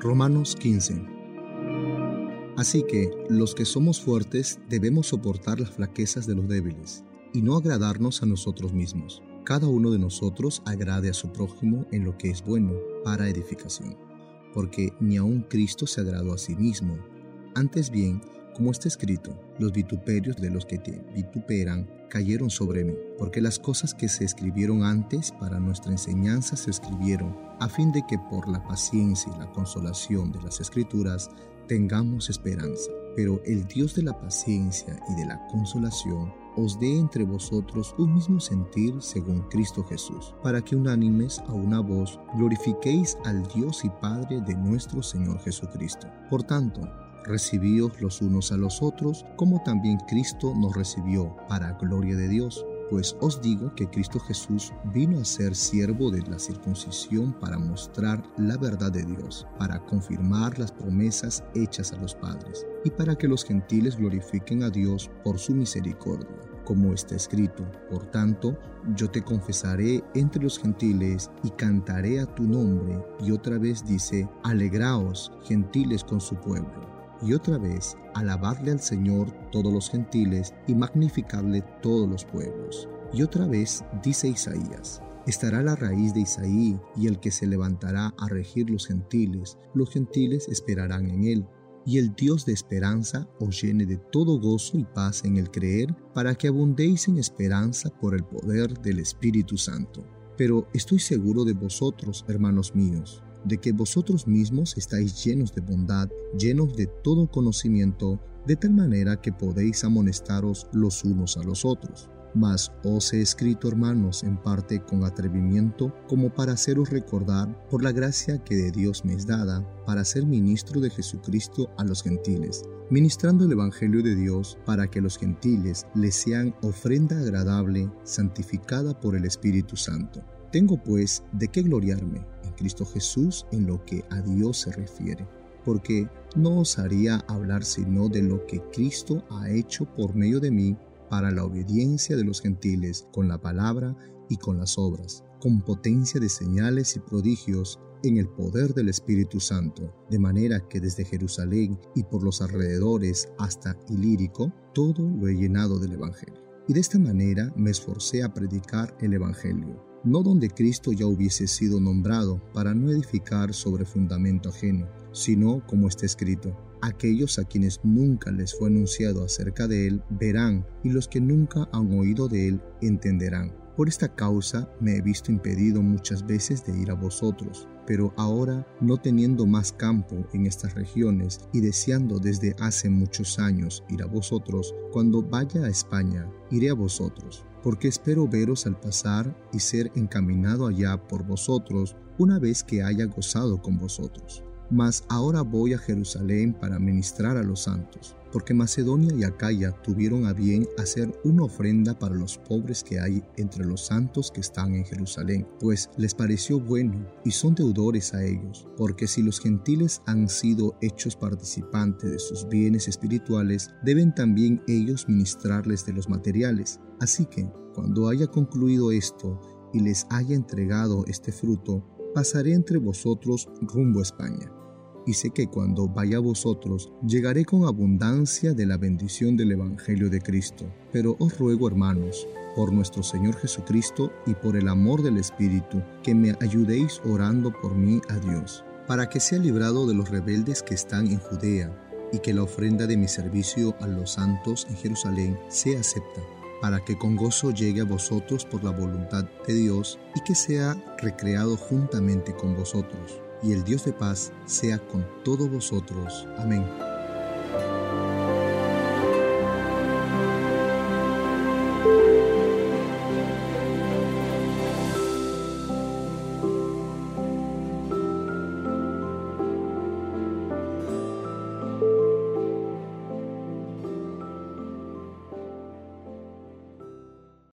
Romanos 15. Así que, los que somos fuertes debemos soportar las flaquezas de los débiles, y no agradarnos a nosotros mismos. Cada uno de nosotros agrade a su prójimo en lo que es bueno para edificación, porque ni aun Cristo se agradó a sí mismo. Antes bien, como está escrito, los vituperios de los que te vituperan cayeron sobre mí, porque las cosas que se escribieron antes para nuestra enseñanza se escribieron, a fin de que por la paciencia y la consolación de las Escrituras tengamos esperanza. Pero el Dios de la paciencia y de la consolación os dé entre vosotros un mismo sentir según Cristo Jesús, para que unánimes a una voz glorifiquéis al Dios y Padre de nuestro Señor Jesucristo. Por tanto, recibíos los unos a los otros, como también Cristo nos recibió, para gloria de Dios. Pues os digo que Cristo Jesús vino a ser siervo de la circuncisión para mostrar la verdad de Dios, para confirmar las promesas hechas a los padres, y para que los gentiles glorifiquen a Dios por su misericordia, como está escrito: por tanto, yo te confesaré entre los gentiles y cantaré a tu nombre. Y otra vez dice: alegraos, gentiles, con su pueblo. Y otra vez, alabadle al Señor todos los gentiles y magnificadle todos los pueblos. Y otra vez dice Isaías: estará la raíz de Isaí y el que se levantará a regir los gentiles esperarán en él. Y el Dios de esperanza os llene de todo gozo y paz en el creer, para que abundéis en esperanza por el poder del Espíritu Santo. Pero estoy seguro de vosotros, hermanos míos, de que vosotros mismos estáis llenos de bondad, llenos de todo conocimiento, de tal manera que podéis amonestaros los unos a los otros. Mas os he escrito, hermanos, en parte con atrevimiento, como para haceros recordar, por la gracia que de Dios me es dada, para ser ministro de Jesucristo a los gentiles, ministrando el Evangelio de Dios, para que los gentiles les sean ofrenda agradable, santificada por el Espíritu Santo. Tengo pues de qué gloriarme en Cristo Jesús en lo que a Dios se refiere, porque no osaría hablar sino de lo que Cristo ha hecho por medio de mí para la obediencia de los gentiles, con la palabra y con las obras, con potencia de señales y prodigios en el poder del Espíritu Santo, de manera que desde Jerusalén y por los alrededores hasta Ilírico, todo lo he llenado del Evangelio. Y de esta manera me esforcé a predicar el Evangelio, no donde Cristo ya hubiese sido nombrado, para no edificar sobre fundamento ajeno, sino como está escrito: aquellos a quienes nunca les fue anunciado acerca de él verán, y los que nunca han oído de él entenderán. Por esta causa me he visto impedido muchas veces de ir a vosotros, pero ahora, no teniendo más campo en estas regiones y deseando desde hace muchos años ir a vosotros, cuando vaya a España, iré a vosotros, porque espero veros al pasar y ser encaminado allá por vosotros, una vez que haya gozado con vosotros. Mas ahora voy a Jerusalén para ministrar a los santos, porque Macedonia y Acaya tuvieron a bien hacer una ofrenda para los pobres que hay entre los santos que están en Jerusalén, pues les pareció bueno y son deudores a ellos, porque si los gentiles han sido hechos participantes de sus bienes espirituales, deben también ellos ministrarles de los materiales. Así que, cuando haya concluido esto y les haya entregado este fruto, pasaré entre vosotros rumbo a España. Y sé que cuando vaya a vosotros, llegaré con abundancia de la bendición del Evangelio de Cristo. Pero os ruego, hermanos, por nuestro Señor Jesucristo y por el amor del Espíritu, que me ayudéis orando por mí a Dios, para que sea librado de los rebeldes que están en Judea, y que la ofrenda de mi servicio a los santos en Jerusalén sea acepta, para que con gozo llegue a vosotros por la voluntad de Dios, y que sea recreado juntamente con vosotros. Y el Dios de paz sea con todos vosotros. Amén.